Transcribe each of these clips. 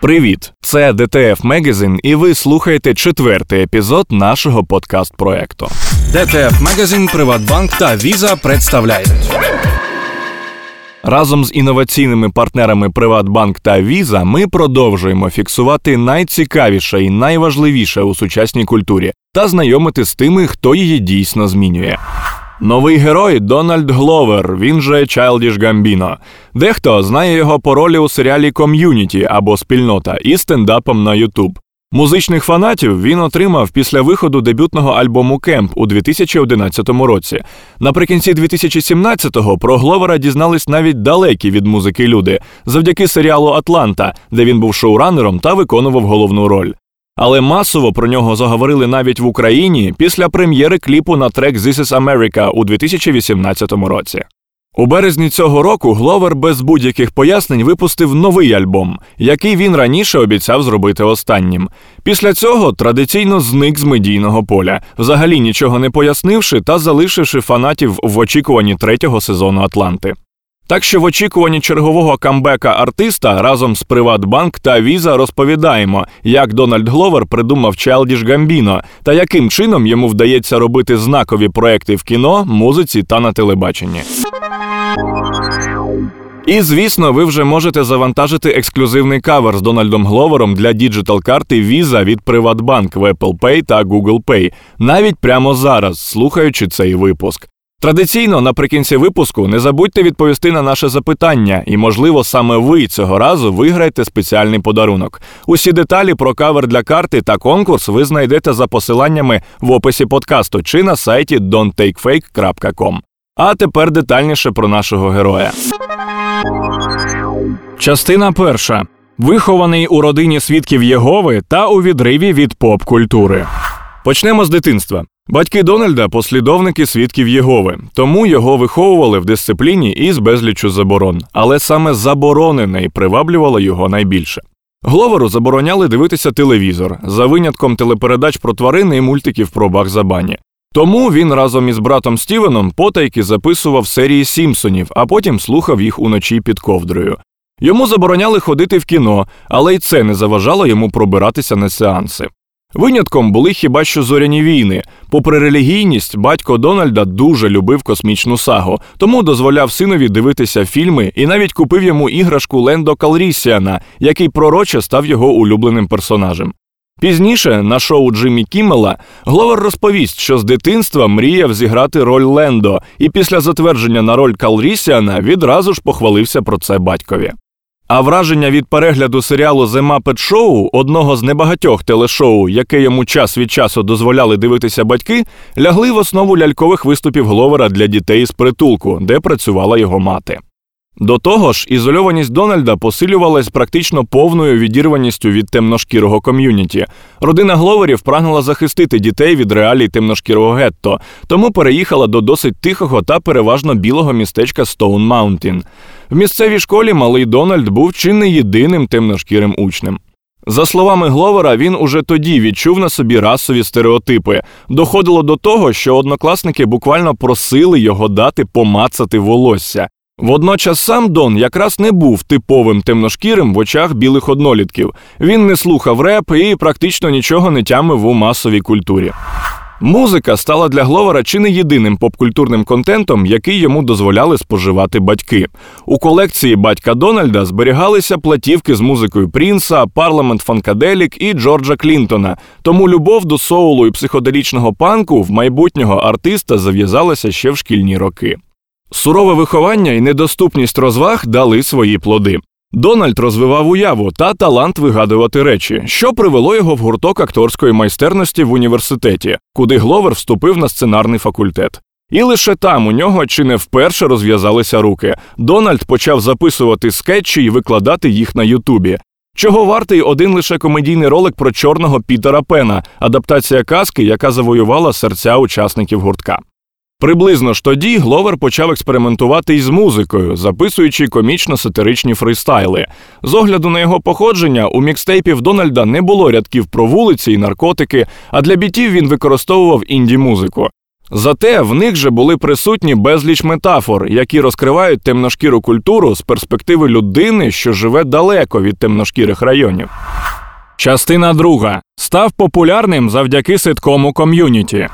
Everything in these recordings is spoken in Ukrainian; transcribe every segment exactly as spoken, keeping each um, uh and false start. Привіт! Це ді ті еф Magazine, і ви слухаєте четвертий епізод нашого подкаст-проекту. ді ті еф Magazine, ПриватБанк та Visa представляють. Разом з інноваційними партнерами «ПриватБанк» та «Віза» ми продовжуємо фіксувати найцікавіше і найважливіше у сучасній культурі та знайомити з тими, хто її дійсно змінює. Новий герой – Дональд Гловер, він же Childish Gambino. Дехто знає його по ролі у серіалі «Ком'юніті» або «Спільнота» і стендапом на YouTube. Музичних фанатів він отримав після виходу дебютного альбому «Кемп» у дві тисячі одинадцятому році. Наприкінці дві тисячі сімнадцятого про Гловера дізнались навіть далекі від музики люди, завдяки серіалу «Атланта», де він був шоуранером та виконував головну роль. Але масово про нього заговорили навіть в Україні після прем'єри кліпу на трек «This is America» у дві тисячі вісімнадцятому році. У березні цього року Гловер без будь-яких пояснень випустив новий альбом, який він раніше обіцяв зробити останнім. Після цього традиційно зник з медійного поля, взагалі нічого не пояснивши та залишивши фанатів в очікуванні третього сезону «Атланти». Так що в очікуванні чергового камбека артиста разом з «ПриватБанк» та «Віза» розповідаємо, як Дональд Гловер придумав Childish Gambino та яким чином йому вдається робити знакові проекти в кіно, музиці та на телебаченні. І, звісно, ви вже можете завантажити ексклюзивний кавер з Дональдом Гловером для діджитал-карти Visa від «ПриватБанк» в Apple Pay та Google Pay, навіть прямо зараз, слухаючи цей випуск. Традиційно, наприкінці випуску, не забудьте відповісти на наше запитання, і, можливо, саме ви цього разу виграєте спеціальний подарунок. Усі деталі про кавер для карти та конкурс ви знайдете за посиланнями в описі подкасту чи на сайті донт тейк фейк крапка ком. А тепер детальніше про нашого героя. Частина перша. Вихований у родині свідків Єгови та у відриві від поп-культури. Почнемо з дитинства. Батьки Дональда – послідовники свідків Єгови, тому його виховували в дисципліні із безліччю заборон. Але саме заборонене й приваблювало його найбільше. Гловеру забороняли дивитися телевізор, за винятком телепередач про тварини і мультиків про Багзабані. Тому він разом із братом Стівеном потайки записував серії «Сімпсонів», а потім слухав їх уночі під ковдрою. Йому забороняли ходити в кіно, але й це не заважало йому пробиратися на сеанси. Винятком були хіба що «Зоряні війни». Попри релігійність, батько Дональда дуже любив космічну сагу, тому дозволяв синові дивитися фільми і навіть купив йому іграшку Лендо Калрісіана, який пророче став його улюбленим персонажем. Пізніше, на шоу Джиммі Кіммела, Гловер розповість, що з дитинства мріяв зіграти роль Лендо, і після затвердження на роль Калрісіана відразу ж похвалився про це батькові. А враження від перегляду серіалу «The Muppet Show», одного з небагатьох телешоу, яке йому час від часу дозволяли дивитися батьки, лягли в основу лялькових виступів Гловера для дітей з притулку, де працювала його мати. До того ж, ізольованість Дональда посилювалась практично повною відірваністю від темношкірого ком'юніті. Родина Гловерів прагнула захистити дітей від реалій темношкірого гетто, тому переїхала до досить тихого та переважно білого містечка Стоун Маунтін. В місцевій школі малий Дональд був чи не єдиним темношкірим учнем. За словами Гловера, він уже тоді відчув на собі расові стереотипи. Доходило до того, що однокласники буквально просили його дати помацати волосся. Водночас сам Дон якраз не був типовим темношкірим в очах білих однолітків. Він не слухав реп і практично нічого не тямив у масовій культурі. Музика стала для Гловера чи не єдиним попкультурним контентом, який йому дозволяли споживати батьки. У колекції батька Дональда зберігалися платівки з музикою Прінса, Парламент Funkadelic і Джорджа Клінтона. Тому любов до соулу і психоделічного панку в майбутнього артиста зав'язалася ще в шкільні роки. Сурове виховання і недоступність розваг дали свої плоди. Дональд розвивав уяву та талант вигадувати речі, що привело його в гурток акторської майстерності в університеті, куди Гловер вступив на сценарний факультет. І лише там у нього чи не вперше розв'язалися руки. Дональд почав записувати скетчі і викладати їх на Ютубі. Чого вартий один лише комедійний ролик про чорного Пітера Пена, адаптація казки, яка завоювала серця учасників гуртка. Приблизно ж тоді Гловер почав експериментувати із музикою, записуючи комічно-сатиричні фристайли. З огляду на його походження, у мікстейпів Дональда не було рядків про вулиці і наркотики, а для бітів він використовував інді-музику. Зате в них же були присутні безліч метафор, які розкривають темношкіру культуру з перспективи людини, що живе далеко від темношкірих районів. Частина друга. Став популярним завдяки ситкому «Ком'юніті».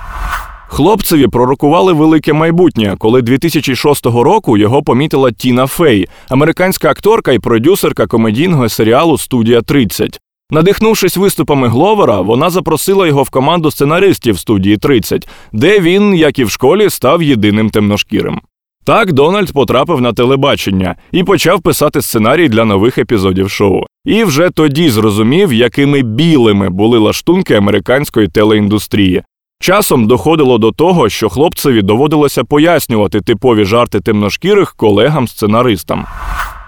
Хлопцеві пророкували велике майбутнє, коли дві тисячі шостого року його помітила Тіна Фей, американська акторка і продюсерка комедійного серіалу «Студія тридцять». Надихнувшись виступами Гловера, вона запросила його в команду сценаристів «Студії тридцять», де він, як і в школі, став єдиним темношкірим. Так Дональд потрапив на телебачення і почав писати сценарій для нових епізодів шоу. І вже тоді зрозумів, якими білими були лаштунки американської телеіндустрії. Часом доходило до того, що хлопцеві доводилося пояснювати типові жарти темношкірих колегам-сценаристам.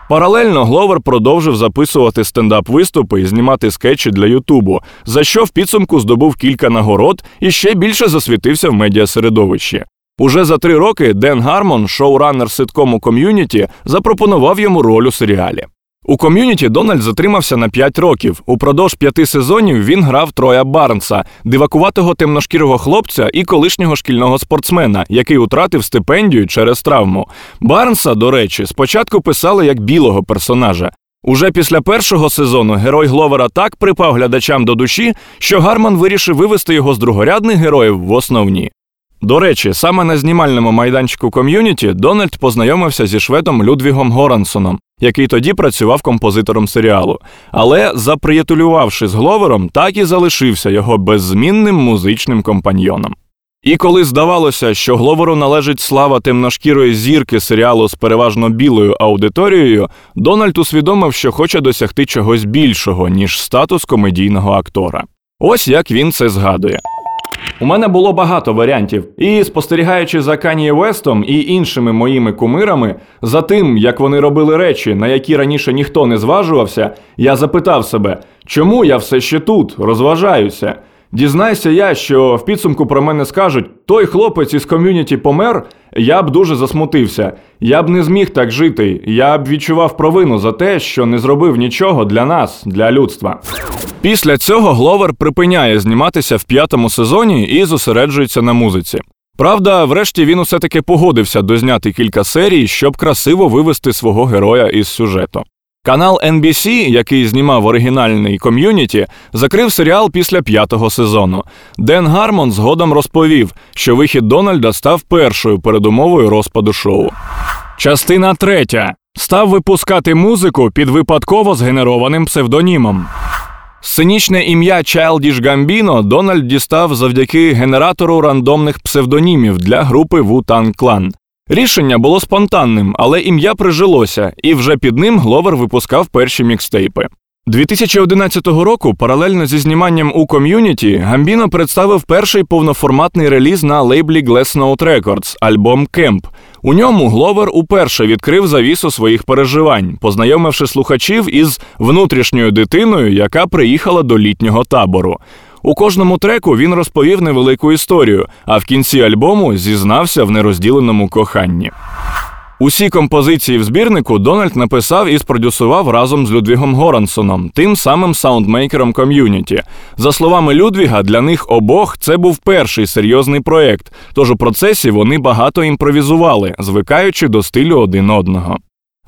Паралельно Гловер продовжив записувати стендап-виступи і знімати скетчі для Ютубу, за що в підсумку здобув кілька нагород і ще більше засвітився в медіасередовищі. Уже за три роки Ден Гармон, шоуранер ситкому «Ком'юніті», запропонував йому роль у серіалі. У «Ком'юніті» Дональд затримався на п'ять років. Упродовж п'яти сезонів він грав Троя Барнса, дивакуватого темношкірого хлопця і колишнього шкільного спортсмена, який втратив стипендію через травму. Барнса, до речі, спочатку писали як білого персонажа. Уже після першого сезону герой Гловера так припав глядачам до душі, що Гармон вирішив вивести його з другорядних героїв в основні. До речі, саме на знімальному майданчику «Ком'юніті» Дональд познайомився зі шведом Людвігом Горансоном, який тоді працював композитором серіалу. Але, заприятелювавши з Гловером, так і залишився його беззмінним музичним компаньйоном. І коли здавалося, що Гловеру належить слава темношкірої зірки серіалу з переважно білою аудиторією, Дональд усвідомив, що хоче досягти чогось більшого, ніж статус комедійного актора. Ось як він це згадує. У мене було багато варіантів, і спостерігаючи за Кан'є Вестом і іншими моїми кумирами, за тим, як вони робили речі, на які раніше ніхто не зважувався, я запитав себе, чому я все ще тут, розважаюся? Дізнайся я, що в підсумку про мене скажуть, той хлопець із «Ком'юніті» помер, я б дуже засмутився, я б не зміг так жити, я б відчував провину за те, що не зробив нічого для нас, для людства. Після цього Гловер припиняє зніматися в п'ятому сезоні і зосереджується на музиці. Правда, врешті він усе-таки погодився дозняти кілька серій, щоб красиво вивести свого героя із сюжету. Канал Ен Бі Сі, який знімав оригінальний «Ком'юніті», закрив серіал після п'ятого сезону. Ден Гармон згодом розповів, що вихід Дональда став першою передумовою розпаду шоу. Частина третя. Став випускати музику під випадково згенерованим псевдонімом. Сценічне ім'я Childish Gambino Дональд дістав завдяки генератору рандомних псевдонімів для групи Wu-Tang Clan. Рішення було спонтанним, але ім'я прижилося, і вже під ним Гловер випускав перші мікстейпи. дві тисячі одинадцятого року паралельно зі зніманням у «Ком'юніті» Гамбіно представив перший повноформатний реліз на лейблі Glassnote Records – альбом «Кемп». У ньому Гловер уперше відкрив завісу своїх переживань, познайомивши слухачів із внутрішньою дитиною, яка приїхала до літнього табору. У кожному треку він розповів невелику історію, а в кінці альбому зізнався в нерозділеному коханні. Усі композиції в збірнику Дональд написав і спродюсував разом з Людвігом Горансоном, тим самим саундмейкером «Ком'юніті». За словами Людвіга, для них обох це був перший серйозний проєкт, тож у процесі вони багато імпровізували, звикаючи до стилю один одного.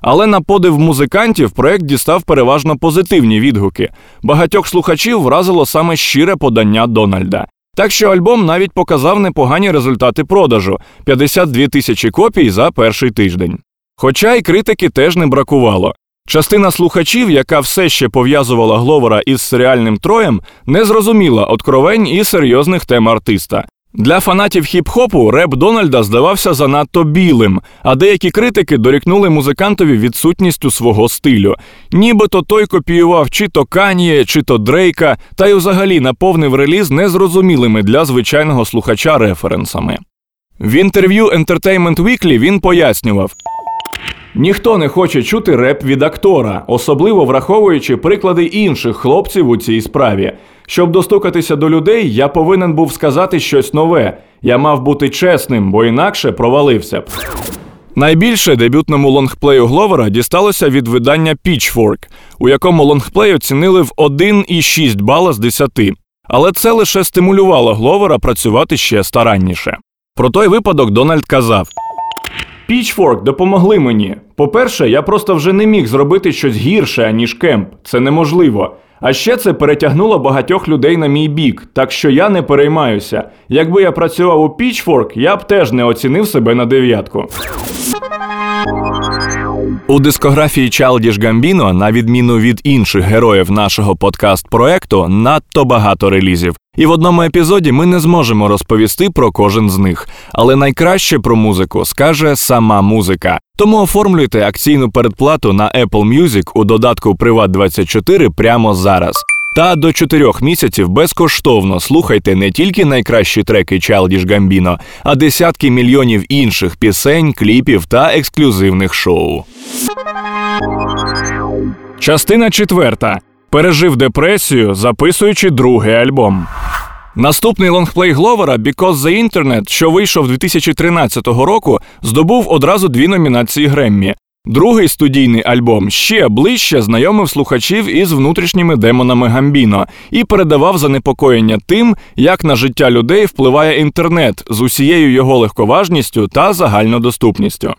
Але на подив музикантів проєкт дістав переважно позитивні відгуки. Багатьох слухачів вразило саме щире подання Дональда. Так що альбом навіть показав непогані результати продажу – п'ятдесят дві тисячі копій за перший тиждень. Хоча й критики теж не бракувало. Частина слухачів, яка все ще пов'язувала Гловера із серіальним Троєм, не зрозуміла откровень і серйозних тем артиста. Для фанатів хіп-хопу реп Дональда здавався занадто білим, а деякі критики дорікнули музикантові відсутністю свого стилю. Нібито той копіював чи то Кан'є, чи то Дрейка, та й взагалі наповнив реліз незрозумілими для звичайного слухача референсами. В інтерв'ю Entertainment Weekly він пояснював: «Ніхто не хоче чути реп від актора, особливо враховуючи приклади інших хлопців у цій справі. Щоб достукатися до людей, я повинен був сказати щось нове. Я мав бути чесним, бо інакше провалився б». Найбільше дебютному лонгплею Гловера дісталося від видання Pitchfork, у якому лонгплей оцінили в один і шість бала з десяти. Але це лише стимулювало Гловера працювати ще старанніше. Про той випадок Дональд казав: «Pitchfork допомогли мені. По-перше, я просто вже не міг зробити щось гірше, ніж Кемп. Це неможливо. А ще це перетягнуло багатьох людей на мій бік, так що я не переймаюся. Якби я працював у Pitchfork, я б теж не оцінив себе на дев'ятку». У дискографії Childish Gambino, на відміну від інших героїв нашого подкаст-проекту, надто багато релізів. І в одному епізоді ми не зможемо розповісти про кожен з них. Але найкраще про музику скаже сама музика. Тому оформлюйте акційну передплату на Apple Music у додатку «Приват двадцять чотири» прямо зараз. Та до чотирьох місяців безкоштовно слухайте не тільки найкращі треки Childish Gambino, а десятки мільйонів інших пісень, кліпів та ексклюзивних шоу. Частина четверта. Пережив депресію, записуючи другий альбом. Наступний лонгплей Гловера «Because the Internet», що вийшов дві тисячі тринадцятого року, здобув одразу дві номінації Grammy. Другий студійний альбом ще ближче знайомив слухачів із внутрішніми демонами Гамбіно і передавав занепокоєння тим, як на життя людей впливає інтернет з усією його легковажністю та загальнодоступністю.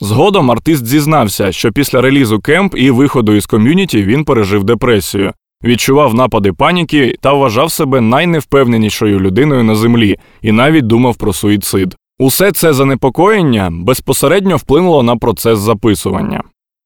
Згодом артист зізнався, що після релізу «Кемп» і виходу із «Ком'юніті» він пережив депресію, відчував напади паніки та вважав себе найневпевненішою людиною на землі і навіть думав про суїцид. Усе це занепокоєння безпосередньо вплинуло на процес записування.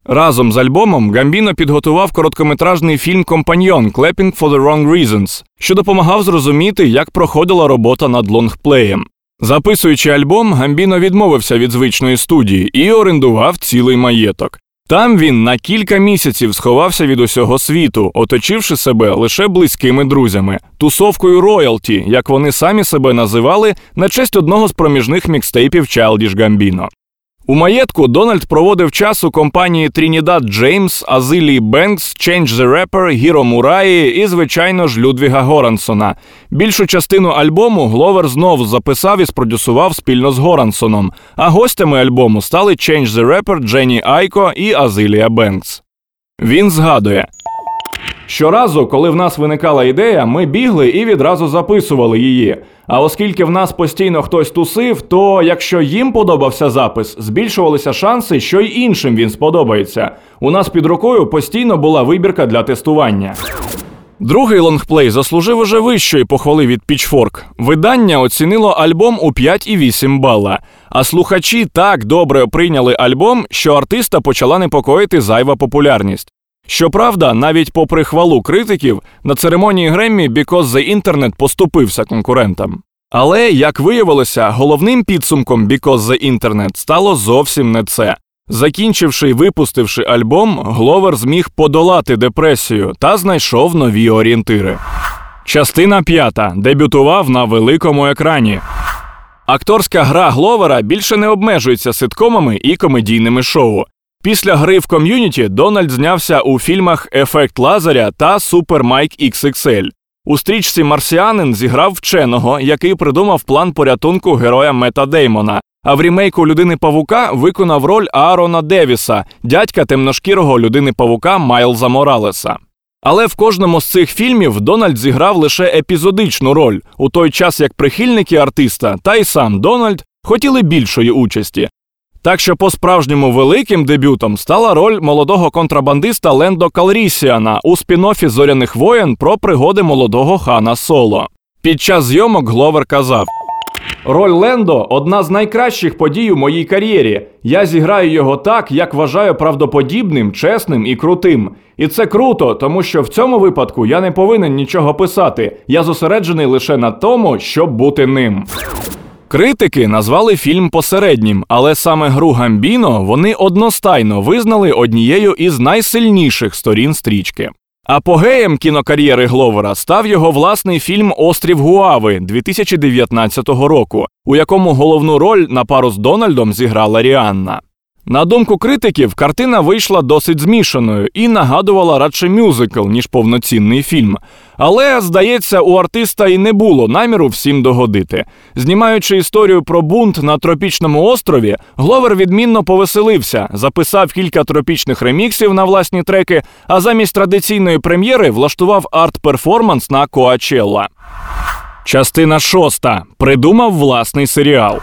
Разом з альбомом Гамбіно підготував короткометражний фільм «Компаньйон» «Clapping for the Wrong Reasons», що допомагав зрозуміти, як проходила робота над лонгплеєм. Записуючи альбом, Гамбіно відмовився від звичної студії і орендував цілий маєток. Там він на кілька місяців сховався від усього світу, оточивши себе лише близькими друзями. Тусовкою роялті, як вони самі себе називали, на честь одного з проміжних мікстейпів Childish Gambino. У маєтку Дональд проводив час у компанії Трінідад Джеймс, Азилії Бенкс, Change the Rapper, Гіро Мураї і, звичайно ж, Людвіга Горансона. Більшу частину альбому Гловер знову записав і спродюсував спільно з Горансоном, а гостями альбому стали Change the Rapper, Дженні Айко і Азилія Бенкс. Він згадує: «Щоразу, коли в нас виникала ідея, ми бігли і відразу записували її. А оскільки в нас постійно хтось тусив, то якщо їм подобався запис, збільшувалися шанси, що й іншим він сподобається. У нас під рукою постійно була вибірка для тестування». Другий лонгплей заслужив уже вищої похвали від Pitchfork. Видання оцінило альбом у п'ять цілих вісім десятих бала. А слухачі так добре прийняли альбом, що артиста почала непокоїти зайва популярність. Щоправда, навіть попри хвалу критиків, на церемонії Греммі «Because the Internet» поступився конкурентам. Але, як виявилося, головним підсумком «Because the Internet» стало зовсім не це. Закінчивши і випустивши альбом, Гловер зміг подолати депресію та знайшов нові орієнтири. Частина п'ята. Дебютував на великому екрані. Акторська гра Гловера більше не обмежується ситкомами і комедійними шоу. Після гри в «Ком'юніті» Дональд знявся у фільмах «Ефект Лазаря» та «Супер Майк ікс ікс ель». У стрічці «Марсіанин» зіграв вченого, який придумав план порятунку героя Мета Деймона, а в рімейку «Людини-павука» виконав роль Аарона Девіса, дядька темношкірого Людини-павука Майлза Моралеса. Але в кожному з цих фільмів Дональд зіграв лише епізодичну роль, у той час як прихильники артиста та й сам Дональд хотіли більшої участі. Так що по-справжньому великим дебютом стала роль молодого контрабандиста Лендо Калрісіана у спін-оффі «Зоряних воєн» про пригоди молодого Хана Соло. Під час зйомок Гловер казав: «Роль Лендо – одна з найкращих подій у моїй кар'єрі. Я зіграю його так, як вважаю правдоподібним, чесним і крутим. І це круто, тому що в цьому випадку я не повинен нічого писати. Я зосереджений лише на тому, щоб бути ним». Критики назвали фільм посереднім, але саме гру Гамбіно вони одностайно визнали однією із найсильніших сторін стрічки. Апогеєм кінокар'єри Гловера став його власний фільм «Острів Гуави» дві тисячі дев'ятнадцятого року, у якому головну роль на пару з Дональдом зіграла Ріанна. На думку критиків, картина вийшла досить змішаною і нагадувала радше мюзикл, ніж повноцінний фільм. Але, здається, у артиста і не було наміру всім догодити. Знімаючи історію про бунт на тропічному острові, Гловер відмінно повеселився, записав кілька тропічних реміксів на власні треки, а замість традиційної прем'єри влаштував арт-перформанс на Коачелла. Частина шоста. Придумав власний серіал.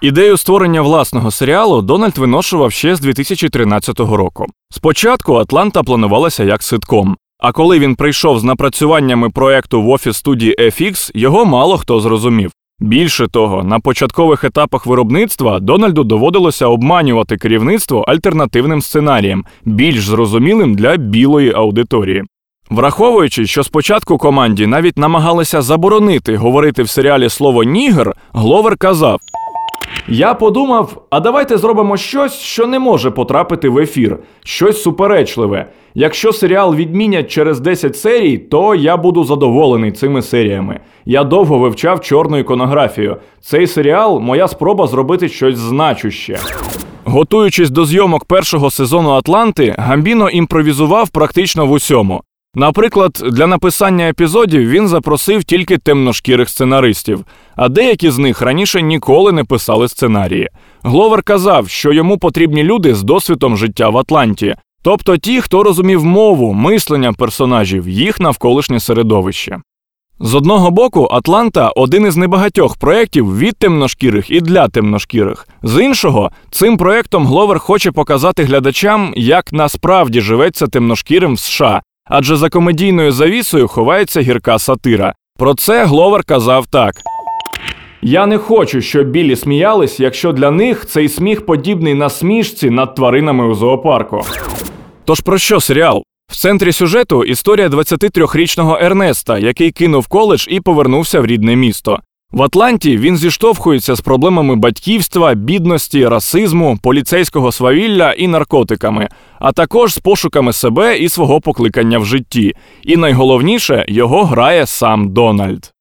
Ідею створення власного серіалу Дональд виношував ще з дві тисячі тринадцятого року. Спочатку «Атланта» планувалася як ситком. А коли він прийшов з напрацюваннями проєкту в офіс студії еф ікс, його мало хто зрозумів. Більше того, на початкових етапах виробництва Дональду доводилося обманювати керівництво альтернативним сценарієм, більш зрозумілим для білої аудиторії. Враховуючи, що спочатку команді навіть намагалися заборонити говорити в серіалі слово «нігер», Гловер казав: «Я подумав, а давайте зробимо щось, що не може потрапити в ефір, щось суперечливе. Якщо серіал відмінять через десять серій, то я буду задоволений цими серіями. Я довго вивчав чорну іконографію. Цей серіал – моя спроба зробити щось значуще». Готуючись до зйомок першого сезону «Атланти», Гамбіно імпровізував практично в усьому. Наприклад, для написання епізодів він запросив тільки темношкірих сценаристів, а деякі з них раніше ніколи не писали сценарії. Гловер казав, що йому потрібні люди з досвідом життя в Атланті, тобто ті, хто розумів мову, мислення персонажів, їх навколишнє середовище. З одного боку, «Атланта» – один із небагатьох проєктів від темношкірих і для темношкірих. З іншого, цим проєктом Гловер хоче показати глядачам, як насправді живеться темношкірим в США. Адже за комедійною завісою ховається гірка сатира. Про це Гловер казав так: «Я не хочу, щоб білі сміялись, якщо для них цей сміх подібний на смішці над тваринами у зоопарку». Тож про що серіал? В центрі сюжету історія двадцятитрирічного Ернеста, який кинув коледж і повернувся в рідне місто. В «Атланті» він зіштовхується з проблемами батьківства, бідності, расизму, поліцейського свавілля і наркотиками, а також з пошуками себе і свого покликання в житті. І найголовніше, його грає сам Дональд.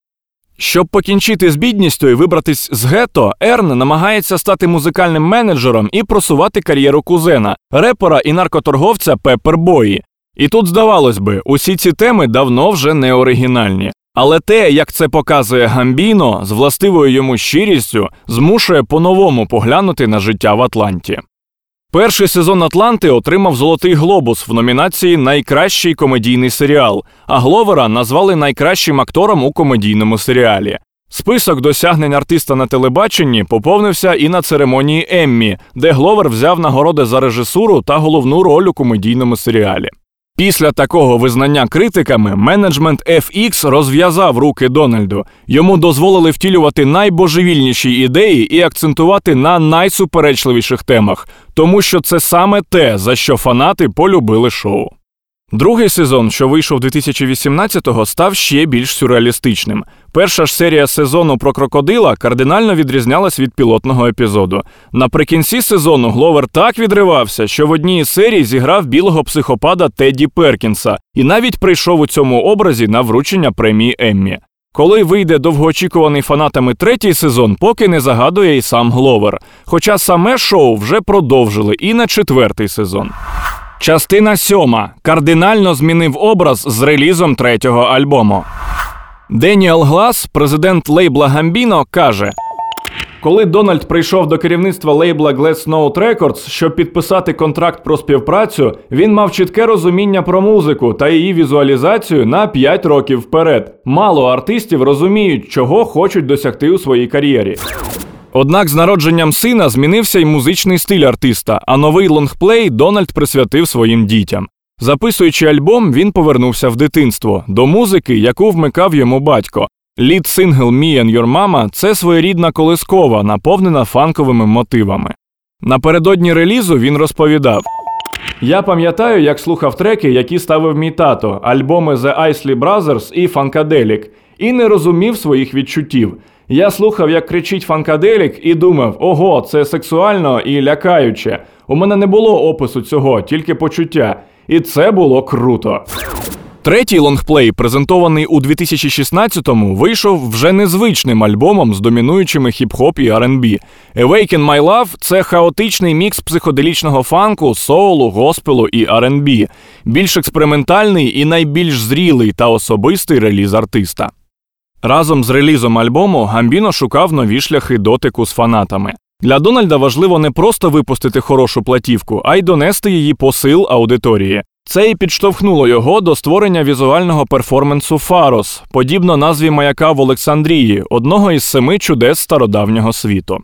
Щоб покінчити з бідністю і вибратись з гетто, Ерн намагається стати музикальним менеджером і просувати кар'єру кузена, репера і наркоторговця Пеппербої. І тут, здавалось би, усі ці теми давно вже не оригінальні. Але те, як це показує Гамбіно, з властивою йому щирістю, змушує по-новому поглянути на життя в «Атланті». Перший сезон «Атланти» отримав «Золотий глобус» в номінації «Найкращий комедійний серіал», а Гловера назвали найкращим актором у комедійному серіалі. Список досягнень артиста на телебаченні поповнився і на церемонії «Еммі», де Гловер взяв нагороди за режисуру та головну роль у комедійному серіалі. Після такого визнання критиками менеджмент еф ікс розв'язав руки Дональду. Йому дозволили втілювати найбожевільніші ідеї і акцентувати на найсуперечливіших темах, тому що це саме те, за що фанати полюбили шоу. Другий сезон, що вийшов дві тисячі вісімнадцятого, став ще більш сюрреалістичним. Перша ж серія сезону про крокодила кардинально відрізнялась від пілотного епізоду. Наприкінці сезону Гловер так відривався, що в одній із серій зіграв білого психопата Тедді Перкінса і навіть прийшов у цьому образі на вручення премії «Еммі». Коли вийде довгоочікуваний фанатами третій сезон, поки не загадує і сам Гловер. Хоча саме шоу вже продовжили і на четвертий сезон. Частина сьома. Кардинально змінив образ з релізом третього альбому. Деніел Глас, президент лейбла Гамбіно, каже: «Коли Дональд прийшов до керівництва лейбла Glassnote Records, щоб підписати контракт про співпрацю, він мав чітке розуміння про музику та її візуалізацію на п'ять років вперед. Мало артистів розуміють, чого хочуть досягти у своїй кар'єрі». Однак з народженням сина змінився й музичний стиль артиста, а новий лонгплей Дональд присвятив своїм дітям. Записуючи альбом, він повернувся в дитинство, до музики, яку вмикав йому батько. Лід-сингл «Me and Your Mama» – це своєрідна колискова, наповнена фанковими мотивами. Напередодні релізу він розповідав: «Я пам'ятаю, як слухав треки, які ставив мій тато, альбоми The Isley Brothers і Funkadelic, і не розумів своїх відчуттів. Я слухав, як кричить Funkadelic, і думав: ого, це сексуально і лякаюче. У мене не було опису цього, тільки почуття. І це було круто». Третій лонгплей, презентований у дві тисячі шістнадцятому, вийшов вже незвичним альбомом з домінуючими хіп-хоп і ар енд бі. Awaken My Love – це хаотичний мікс психоделічного фанку, соулу, госпелу і ар енд бі. Більш експериментальний і найбільш зрілий та особистий реліз артиста. Разом з релізом альбому Гамбіно шукав нові шляхи дотику з фанатами. Для Дональда важливо не просто випустити хорошу платівку, а й донести її посил аудиторії. Це й підштовхнуло його до створення візуального перформансу «Фарос», подібно назві маяка в Олександрії, одного із семи чудес стародавнього світу.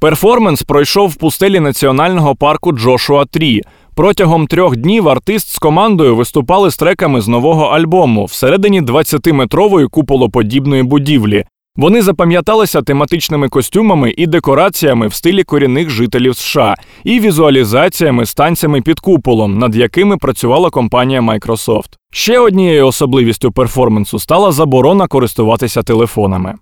Перформанс пройшов в пустелі національного парку Джошуа Трі. Протягом трьох днів артист з командою виступали з треками з нового альбому всередині двадцятиметрової куполоподібної будівлі. Вони запам'яталися тематичними костюмами і декораціями в стилі корінних жителів США і візуалізаціями з танцями під куполом, над якими працювала компанія Microsoft. Ще однією особливістю перформансу стала заборона користуватися телефонами.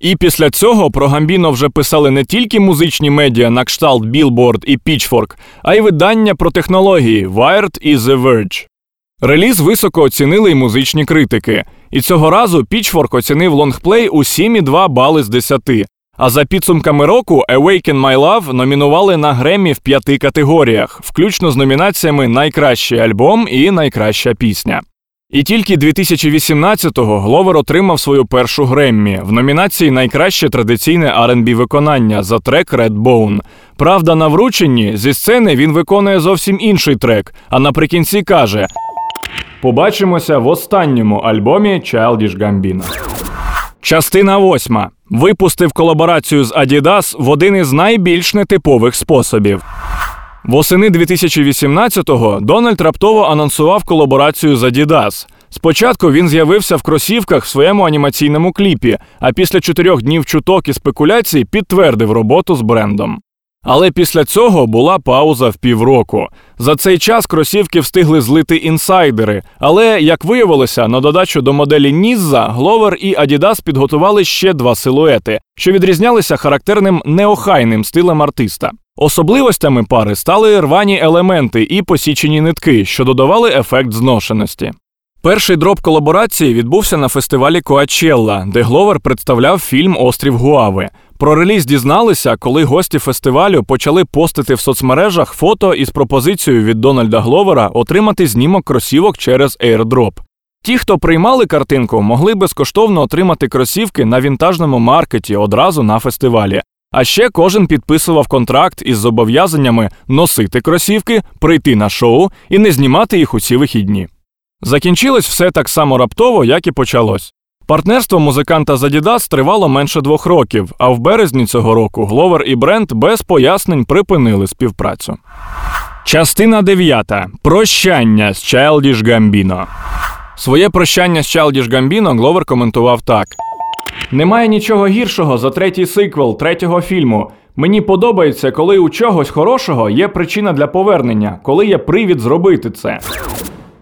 І після цього про Гамбіно вже писали не тільки музичні медіа на кшталт Billboard і Pitchfork, а й видання про технології Wired і The Verge. Реліз високо оцінили й музичні критики. І цього разу Pitchfork оцінив лонгплей у сім цілих два бали з десяти. А за підсумками року Awaken My Love номінували на Grammy в п'яти категоріях, включно з номінаціями «Найкращий альбом» і «Найкраща пісня». І тільки дві тисячі вісімнадцятого Гловер отримав свою першу Греммі в номінації «Найкраще традиційне ар енд бі-виконання» за трек «Redbone». Правда, на врученні зі сцени він виконує зовсім інший трек, а наприкінці каже: «Побачимося в останньому альбомі Childish Gambino». Частина восьма. Випустив колаборацію з Adidas в один із найбільш нетипових способів. Восени дві тисячі вісімнадцятого Дональд раптово анонсував колаборацію з Adidas. Спочатку він з'явився в кросівках в своєму анімаційному кліпі, а після чотирьох днів чуток і спекуляцій підтвердив роботу з брендом. Але після цього була пауза в півроку. За цей час кросівки встигли злити інсайдери, але, як виявилося, на додачу до моделі Нізза Гловер і Adidas підготували ще два силуети, що відрізнялися характерним неохайним стилем артиста. Особливостями пари стали рвані елементи і посічені нитки, що додавали ефект зношеності. Перший дроп колаборації відбувся на фестивалі Коачелла, де Гловер представляв фільм «Острів Гуави». Про реліз дізналися, коли гості фестивалю почали постити в соцмережах фото із пропозицією від Дональда Гловера отримати знімок кросівок через airdrop. Ті, хто приймали картинку, могли безкоштовно отримати кросівки на вінтажному маркеті одразу на фестивалі. А ще кожен підписував контракт із зобов'язаннями носити кросівки, прийти на шоу і не знімати їх усі вихідні. Закінчилось все так само раптово, як і почалось. Партнерство музиканта з Adidas тривало менше двох років, а в березні цього року Гловер і бренд без пояснень припинили співпрацю. Частина дев'ята. Прощання з Childish Gambino. Своє прощання з Childish Gambino Гловер коментував так: «Немає нічого гіршого за третій сиквел третього фільму. Мені подобається, коли у чогось хорошого є причина для повернення, коли є привід зробити це».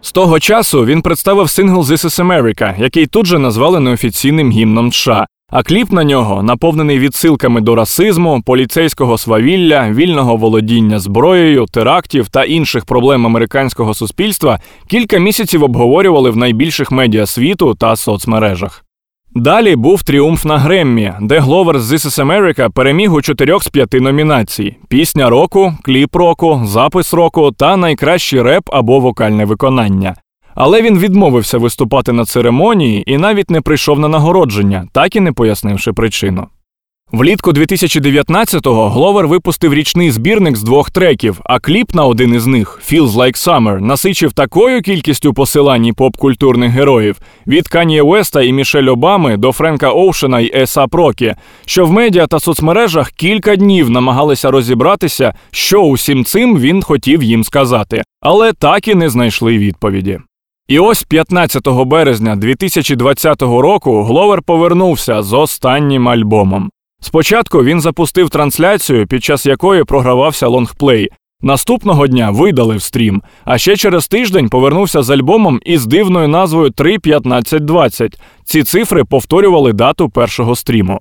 З того часу він представив сингл «This is America», який тут же назвали неофіційним гімном США. А кліп на нього, наповнений відсилками до расизму, поліцейського свавілля, вільного володіння зброєю, терактів та інших проблем американського суспільства, кілька місяців обговорювали в найбільших медіа світу та соцмережах. Далі був тріумф на Греммі, де Гловер з «This is America» переміг у чотирьох з п'яти номінацій – «Пісня року», «Кліп року», «Запис року» та «Найкращий реп або вокальне виконання». Але він відмовився виступати на церемонії і навіть не прийшов на нагородження, так і не пояснивши причину. Влітку дві тисячі дев'ятнадцятого Гловер випустив річний збірник з двох треків, а кліп на один із них «Feels Like Summer» насичив такою кількістю посилань і поп-культурних героїв від Кан'є Веста і Мішель Обами до Френка Оушена й ей ес ей пі Рокі, що в медіа та соцмережах кілька днів намагалися розібратися, що усім цим він хотів їм сказати, але так і не знайшли відповіді. І ось п'ятнадцятого березня дві тисячі двадцятого року Гловер повернувся з останнім альбомом. Спочатку він запустив трансляцію, під час якої програвався лонгплей. Наступного дня видалив стрім, а ще через тиждень повернувся з альбомом із дивною назвою три п'ятнадцять двадцять. Ці цифри повторювали дату першого стріму.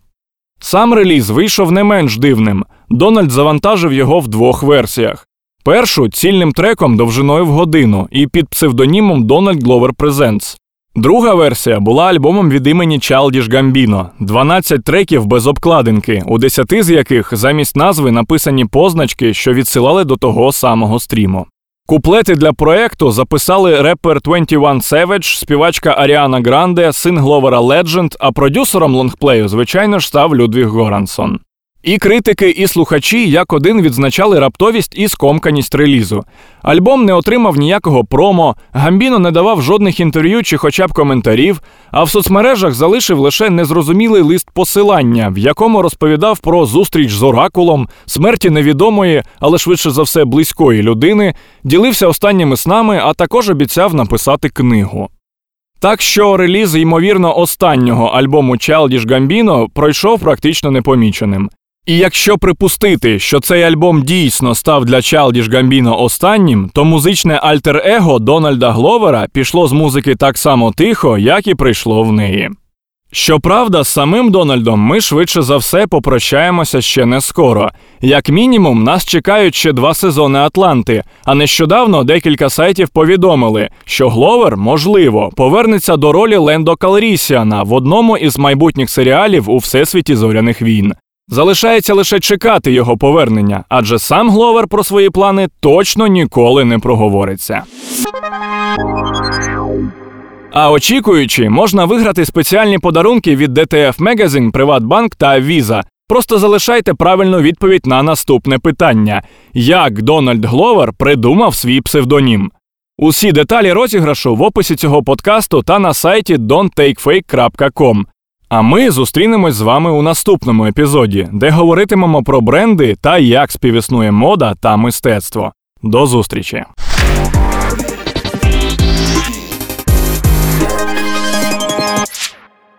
Сам реліз вийшов не менш дивним. Дональд завантажив його в двох версіях. Першу – цільним треком довжиною в годину і під псевдонімом «Дональд Гловер Presents». Друга версія була альбомом від імені Childish Gambino – дванадцять треків без обкладинки, у десяти з яких замість назви написані позначки, що відсилали до того самого стріму. Куплети для проекту записали репер двадцять один Savage, співачка Ariana Grande, син Гловера Legend, а продюсером лонгплею, звичайно ж, став Людвіг Горансон. І критики, і слухачі як один відзначали раптовість і скомканість релізу. Альбом не отримав ніякого промо, Гамбіно не давав жодних інтерв'ю чи хоча б коментарів, а в соцмережах залишив лише незрозумілий лист посилання, в якому розповідав про зустріч з оракулом, смерті невідомої, але швидше за все близької людини, ділився останніми снами, а також обіцяв написати книгу. Так що реліз, ймовірно, останнього альбому Childish Gambino пройшов практично непоміченим. І якщо припустити, що цей альбом дійсно став для Childish Gambino останнім, то музичне альтер-его Дональда Гловера пішло з музики так само тихо, як і прийшло в неї. Щоправда, з самим Дональдом ми швидше за все попрощаємося ще не скоро. Як мінімум, нас чекають ще два сезони «Атланти», а нещодавно декілька сайтів повідомили, що Гловер, можливо, повернеться до ролі Лендо Калрісіана в одному із майбутніх серіалів у всесвіті «Зоряних війн». Залишається лише чекати його повернення, адже сам Гловер про свої плани точно ніколи не проговориться. А очікуючи, можна виграти спеціальні подарунки від ді ті еф Magazine, ПриватБанк та Visa. Просто залишайте правильну відповідь на наступне питання. Як Дональд Гловер придумав свій псевдонім? Усі деталі розіграшу в описі цього подкасту та на сайті донт тейк фейк крапка ком. А ми зустрінемось з вами у наступному епізоді, де говоритимемо про бренди та як співіснує мода та мистецтво. До зустрічі!